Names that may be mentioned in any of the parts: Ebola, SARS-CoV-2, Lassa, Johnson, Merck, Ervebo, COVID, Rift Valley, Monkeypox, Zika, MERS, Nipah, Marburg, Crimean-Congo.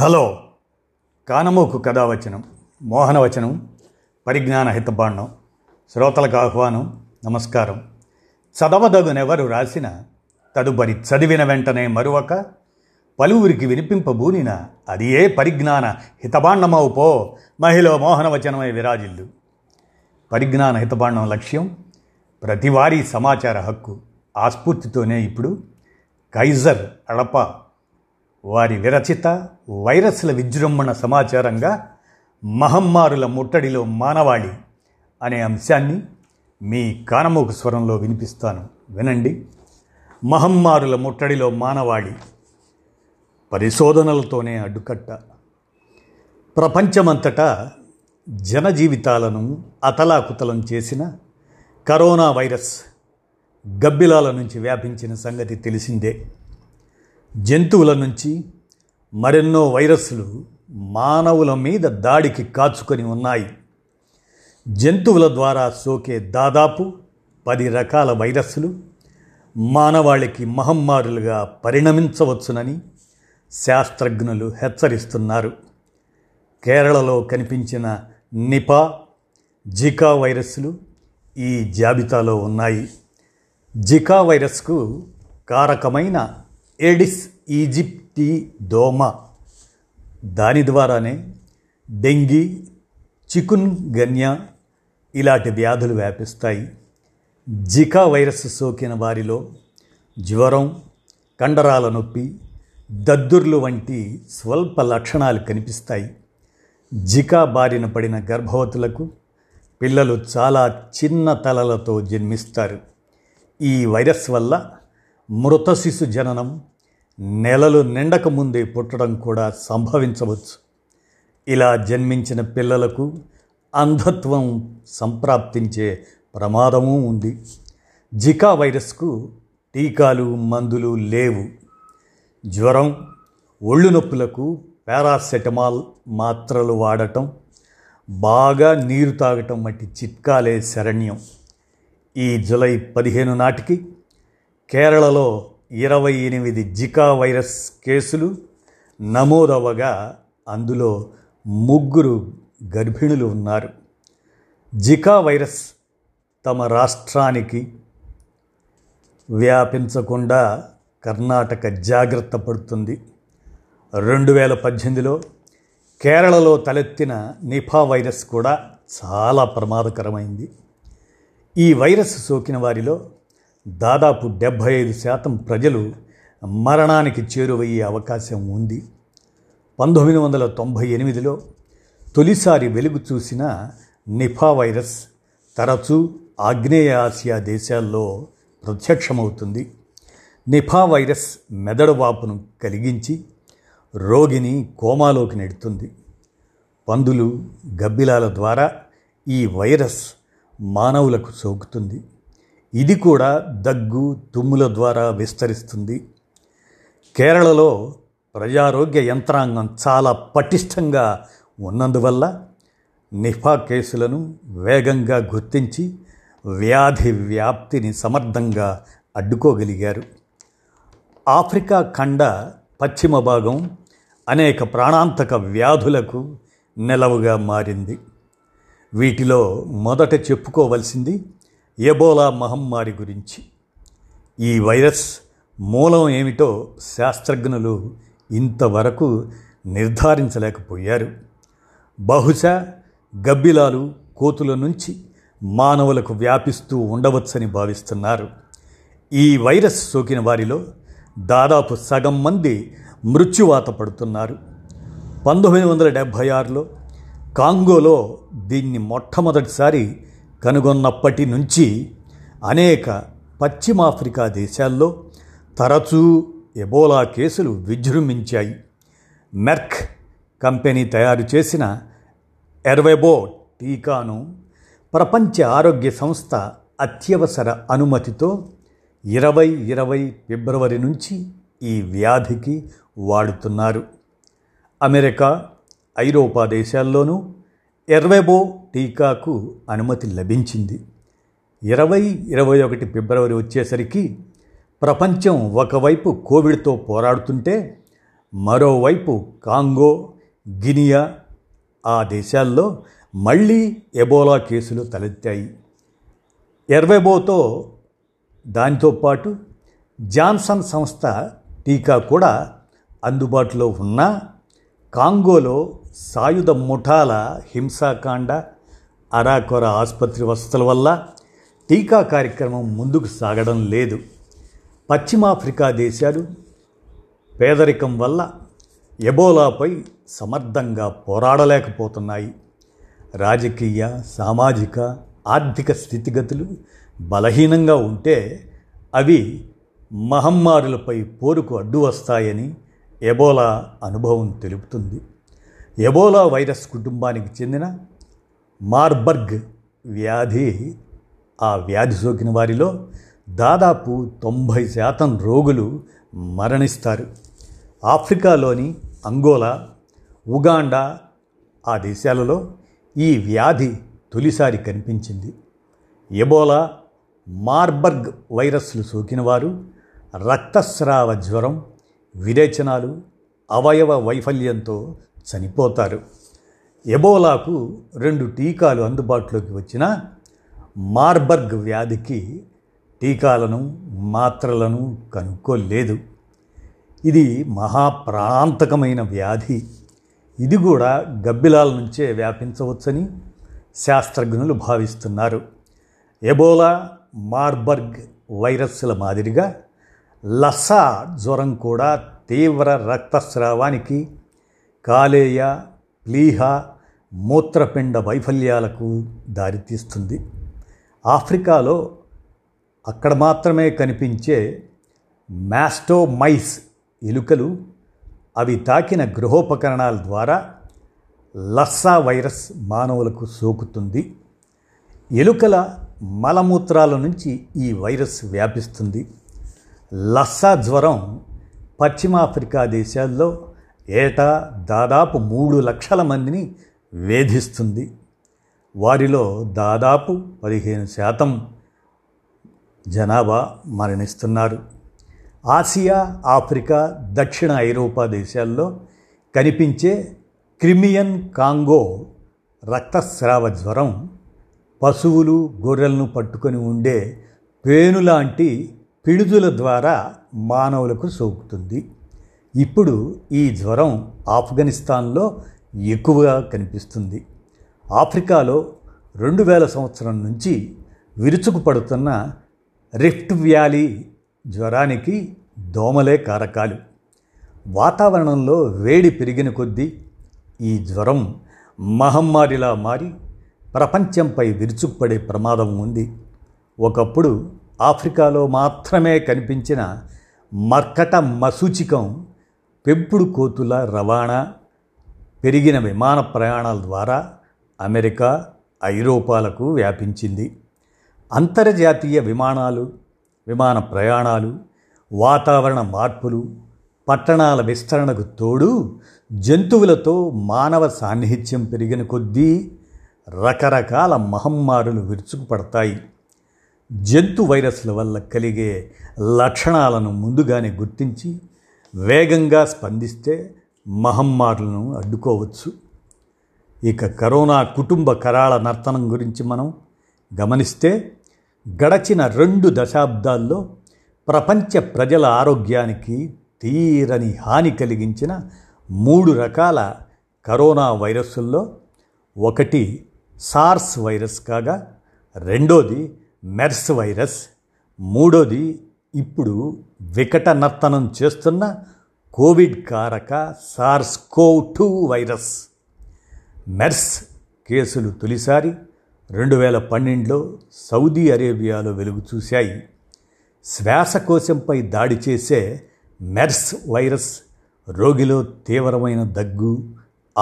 Hello కానమోకు కథావచనం, మోహనవచనం, పరిజ్ఞాన హితబాండం, శ్రోతలకు ఆహ్వానం, నమస్కారం. చదవదగునెవరు రాసిన తదుపరి చదివిన వెంటనే మరువక పలువురికి వినిపింపబూనిన అది ఏ పరిజ్ఞాన హితబాండమవు పో మహిళ మోహనవచనమై విరాజిల్లు. పరిజ్ఞాన హితబాండం లక్ష్యం ప్రతివారీ సమాచార హక్కు. ఆ స్ఫూర్తితోనే ఇప్పుడు కైజర్ అడపా వారి విరచిత వైరస్ల విజృంభణ సమాచారంగా మహమ్మారుల ముట్టడిలో మానవాళి అనే అంశాన్ని మీ కానమోకు స్వరంలో వినిపిస్తాను, వినండి. మహమ్మారుల ముట్టడిలో మానవాళి. పరిశోధనలతోనే అడ్డుకట్ట. ప్రపంచమంతటా జనజీవితాలను అతలాకుతలం చేసిన కరోనా వైరస్ గబ్బిలాల నుంచి వ్యాపించిన సంగతి తెలిసిందే. జంతువుల నుంచి మరెన్నో వైరస్లు మానవుల మీద దాడికి కాచుకొని ఉన్నాయి. జంతువుల ద్వారా సోకే దాదాపు 10 రకాల వైరస్లు మానవాళికి మహమ్మారులుగా పరిణమించవచ్చునని శాస్త్రజ్ఞులు హెచ్చరిస్తున్నారు. కేరళలో కనిపించిన నిపా, జికా వైరస్లు ఈ జాబితాలో ఉన్నాయి. జికా వైరస్కు కారకమైన ఏడిస్ ఈజిప్టి దోమ, దాని ద్వారానే డెంగీ, చికున్ గన్యా ఇలాంటి వ్యాధులు వ్యాపిస్తాయి. జికా వైరస్ సోకిన వారిలో జ్వరం, కండరాల నొప్పి, దద్దుర్లు వంటి స్వల్ప లక్షణాలు కనిపిస్తాయి. జికా బారిన పడిన గర్భవతులకు పిల్లలు చాలా చిన్న తలలతో జన్మిస్తారు. ఈ వైరస్ వల్ల మృత శిశు జననం, నెలలు నిండకముందే పుట్టడం కూడా సంభవించవచ్చు. ఇలా జన్మించిన పిల్లలకు అంధత్వం సంప్రాప్తించే ప్రమాదము ఉంది. జికా వైరస్కు టీకాలు, మందులు లేవు. జ్వరం, ఒళ్ళు నొప్పులకు పారాసెటమాల్ మాత్రలు వాడటం, బాగా నీరు తాగటం వంటి చిట్కాలే శరణ్యం. ఈ జూలై 15 నాటికి కేరళలో 28 జికా వైరస్ కేసులు నమోదవగా అందులో 3 గర్భిణులు ఉన్నారు. జికా వైరస్ తమ రాష్ట్రానికి వ్యాపించకుండా కర్ణాటక జాగ్రత్త పడుతుంది. 2018లో కేరళలో తలెత్తిన నిపా వైరస్ కూడా చాలా ప్రమాదకరమైంది. ఈ వైరస్ సోకిన వారిలో దాదాపు 75% ప్రజలు మరణానికి చేరువయ్యే అవకాశం ఉంది. 1998లో తొలిసారి వెలుగు చూసిన నిపా వైరస్ తరచూ ఆగ్నేయ ఆసియా దేశాల్లో ప్రత్యక్షమవుతుంది. నిపా వైరస్ మెదడు వాపును కలిగించి రోగిని కోమాలోకి నెడుతుంది. పందులు, గబ్బిలాల ద్వారా ఈ వైరస్ మానవులకు సోకుతుంది. ఇది కూడా దగ్గు, తుమ్ముల ద్వారా విస్తరిస్తుంది. కేరళలో ప్రజారోగ్య యంత్రాంగం చాలా పటిష్టంగా ఉన్నందువల్ల నిపా కేసులను వేగంగా గుర్తించి వ్యాధి వ్యాప్తిని సమర్థంగా అడ్డుకోగలిగారు. ఆఫ్రికా ఖండ పశ్చిమ భాగం అనేక ప్రాణాంతక వ్యాధులకు నెలవుగా మారింది. వీటిలో మొదట చెప్పుకోవలసింది ఎబోలా మహమ్మారి గురించి. ఈ వైరస్ మూలం ఏమిటో శాస్త్రజ్ఞులు ఇంతవరకు నిర్ధారించలేకపోయారు. బహుశా గబ్బిలాలు, కోతుల నుంచి మానవులకు వ్యాపిస్తూ ఉండవచ్చని భావిస్తున్నారు. ఈ వైరస్ సోకిన వారిలో దాదాపు సగం మంది మృత్యువాత పడుతున్నారు. 1976లో కాంగోలో దీన్ని మొట్టమొదటిసారి కనుగొన్నప్పటి నుంచి అనేక పశ్చిమాఫ్రికా దేశాల్లో తరచూ ఎబోలా కేసులు విజృంభించాయి. మెర్క్ కంపెనీ తయారు చేసిన ఎర్వెబో టీకాను ప్రపంచ ఆరోగ్య సంస్థ అత్యవసర అనుమతితో 2020 ఫిబ్రవరి నుంచి ఈ వ్యాధికి వాడుతున్నారు. అమెరికా, ఐరోపా దేశాల్లోనూ ఎర్వెబో టీకాకు అనుమతి లభించింది. 2021 ఫిబ్రవరి వచ్చేసరికి ప్రపంచం ఒకవైపు కోవిడ్తో పోరాడుతుంటే మరోవైపు కాంగో, గినియా ఆ దేశాల్లో మళ్ళీ ఎబోలా కేసులు తలెత్తాయి. ఎర్వెబోతో దానితో పాటు జాన్సన్ సంస్థ టీకా కూడా అందుబాటులో ఉన్న కాంగోలో సాయుధ ముఠాల హింసాకాండ, అరాకొర ఆసుపత్రి వసతుల వల్ల టీకా కార్యక్రమం ముందుకు సాగడం లేదు. పశ్చిమాఫ్రికా దేశాలు పేదరికం వల్ల ఎబోలాపై సమర్థంగా పోరాడలేకపోతున్నాయి. రాజకీయ, సామాజిక, ఆర్థిక స్థితిగతులు బలహీనంగా ఉంటే అవి మహమ్మారులపై పోరుకు అడ్డు వస్తాయని ఎబోలా అనుభవం తెలుపుతుంది. ఎబోలా వైరస్ కుటుంబానికి చెందిన మార్బర్గ్ వ్యాధి, ఆ వ్యాధి సోకిన వారిలో దాదాపు 90% రోగులు మరణిస్తారు. ఆఫ్రికాలోని అంగోలా, ఉగాండా ఆ దేశాలలో ఈ వ్యాధి తొలిసారి కనిపించింది. ఎబోలా, మార్బర్గ్ వైరస్లు సోకినవారు రక్తస్రావ జ్వరం, విరేచనాలు, అవయవ వైఫల్యంతో చనిపోతారు. ఎబోలాకు 2 టీకాలు అందుబాటులోకి వచ్చినా మార్బర్గ్ వ్యాధికి టీకాలను, మాత్రలను కనుక్కోలేదు. ఇది మహాప్రాంతకమైన వ్యాధి. ఇది కూడా గబ్బిలాల నుంచే వ్యాపించవచ్చని శాస్త్రజ్ఞులు భావిస్తున్నారు. ఎబోలా, మార్బర్గ్ వైరస్ల మాదిరిగా లస్సా జ్వరం కూడా తీవ్ర రక్తస్రావానికి, కాలేయ, ప్లీహా, మూత్రపిండ వైఫల్యాలకు దారితీస్తుంది. ఆఫ్రికాలో అక్కడ మాత్రమే కనిపించే మ్యాస్టోమైస్ ఎలుకలు, అవి తాకిన గృహోపకరణాల ద్వారా లస్సా వైరస్ మానవులకు సోకుతుంది. ఎలుకల మలమూత్రాల నుంచి ఈ వైరస్ వ్యాపిస్తుంది. లస్సా జ్వరం పశ్చిమాఫ్రికా దేశాల్లో ఏటా దాదాపు 3 లక్షల మందిని వేధిస్తుంది. వారిలో దాదాపు 15% జనాభా మరణిస్తున్నారు. ఆసియా, ఆఫ్రికా, దక్షిణ ఐరోపా దేశాల్లో కనిపించే క్రిమియన్ కాంగో రక్తస్రావ జ్వరం పశువులు, గొర్రెలను పట్టుకొని ఉండే పేనులాంటి పిడుగుల ద్వారా మానవులకు సోకుతుంది. ఇప్పుడు ఈ జ్వరం ఆఫ్ఘనిస్తాన్లో ఎక్కువగా కనిపిస్తుంది. ఆఫ్రికాలో 2000 సంవత్సరం నుంచి విరుచుకుపడుతున్న రిఫ్ట్ వ్యాలీ జ్వరానికి దోమలే కారకాలు. వాతావరణంలో వేడి పెరిగిన కొద్దీ ఈ జ్వరం మహమ్మారిలా మారి ప్రపంచంపై విరుచుకుపడే ప్రమాదం ఉంది. ఒకప్పుడు ఆఫ్రికాలో మాత్రమే కనిపించిన మర్కట మసూచికం పెంపుడు కోతుల రవాణా, పెరిగిన విమాన ప్రయాణాల ద్వారా అమెరికా, ఐరోపాలకు వ్యాపించింది. అంతర్జాతీయ విమానాలు, విమాన ప్రయాణాలు, వాతావరణ మార్పులు, పట్టణాల విస్తరణకు తోడు జంతువులతో మానవ సాన్నిహిత్యం పెరిగిన కొద్దీ రకరకాల మహమ్మారులు విరుచుకుపడతాయి. జంతు వైరస్ల వల్ల కలిగే లక్షణాలను ముందుగానే గుర్తించి వేగంగా స్పందిస్తే మహమ్మారులను అడ్డుకోవచ్చు. ఇక కరోనా కుటుంబ కరాల నర్తనం గురించి మనం గమనిస్తే, గడచిన 2 దశాబ్దాల్లో ప్రపంచ ప్రజల ఆరోగ్యానికి తీరని హాని కలిగించిన 3 రకాల కరోనా వైరస్సుల్లో ఒకటి సార్స్ వైరస్ కాగా, రెండోది మెర్స్ వైరస్, మూడోది ఇప్పుడు వికట నర్తనం చేస్తున్న కోవిడ్ కారక SARS-CoV-2 వైరస్. మెర్స్ కేసులు తొలిసారి 2012లో సౌదీ అరేబియాలో వెలుగు చూశాయి. శ్వాసకోశంపై దాడి చేసే మెర్స్ వైరస్ రోగిలో తీవ్రమైన దగ్గు,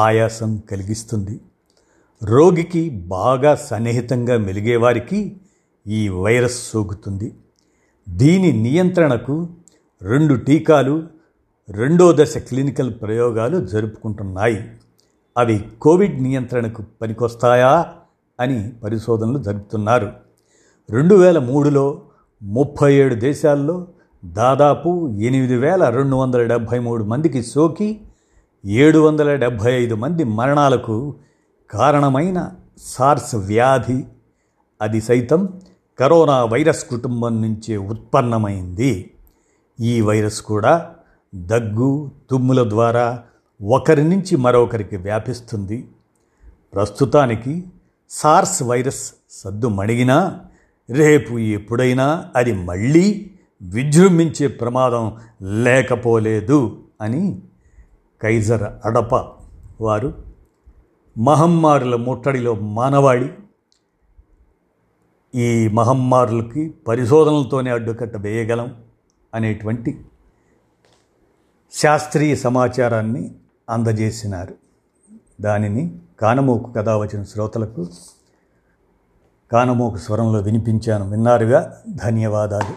ఆయాసం కలిగిస్తుంది. రోగికి బాగా సన్నిహితంగా మెలిగేవారికి ఈ వైరస్ సోకుతుంది. దీని నియంత్రణకు 2 టీకాలు 2వ దశ క్లినికల్ ప్రయోగాలు జరుపుకుంటున్నాయి. అవి కోవిడ్ నియంత్రణకు పనికొస్తాయా అని పరిశోధనలు జరుపుతున్నారు. 2003లో 37 దేశాల్లో దాదాపు 8,273 మందికి సోకి 775 మంది మరణాలకు కారణమైన సార్స్ వ్యాధి, అది సైతం కరోనా వైరస్ కుటుంబం నుంచే ఉత్పన్నమైంది. ఈ వైరస్ కూడా దగ్గు, తుమ్ముల ద్వారా ఒకరి నుంచి మరొకరికి వ్యాపిస్తుంది. ప్రస్తుతానికి సార్స్ వైరస్ సద్దు మణిగినా రేపు ఎప్పుడైనా అది మళ్ళీ విజృంభించే ప్రమాదం లేకపోలేదు అని కైజర్ అడప వారు మహమ్మారుల ముట్టడిలో మానవాళి, ఈ మహమ్మారులకి పరిశోధనలతోనే అడ్డుకట్ట వేయగలం అనేటువంటి శాస్త్రీయ సమాచారాన్ని అందజేసినారు. దానిని కానమోకు కథ వచ్చిన శ్రోతలకు కానమోకు స్వరంలో వినిపించాను. విన్నారుగా, ధన్యవాదాలు.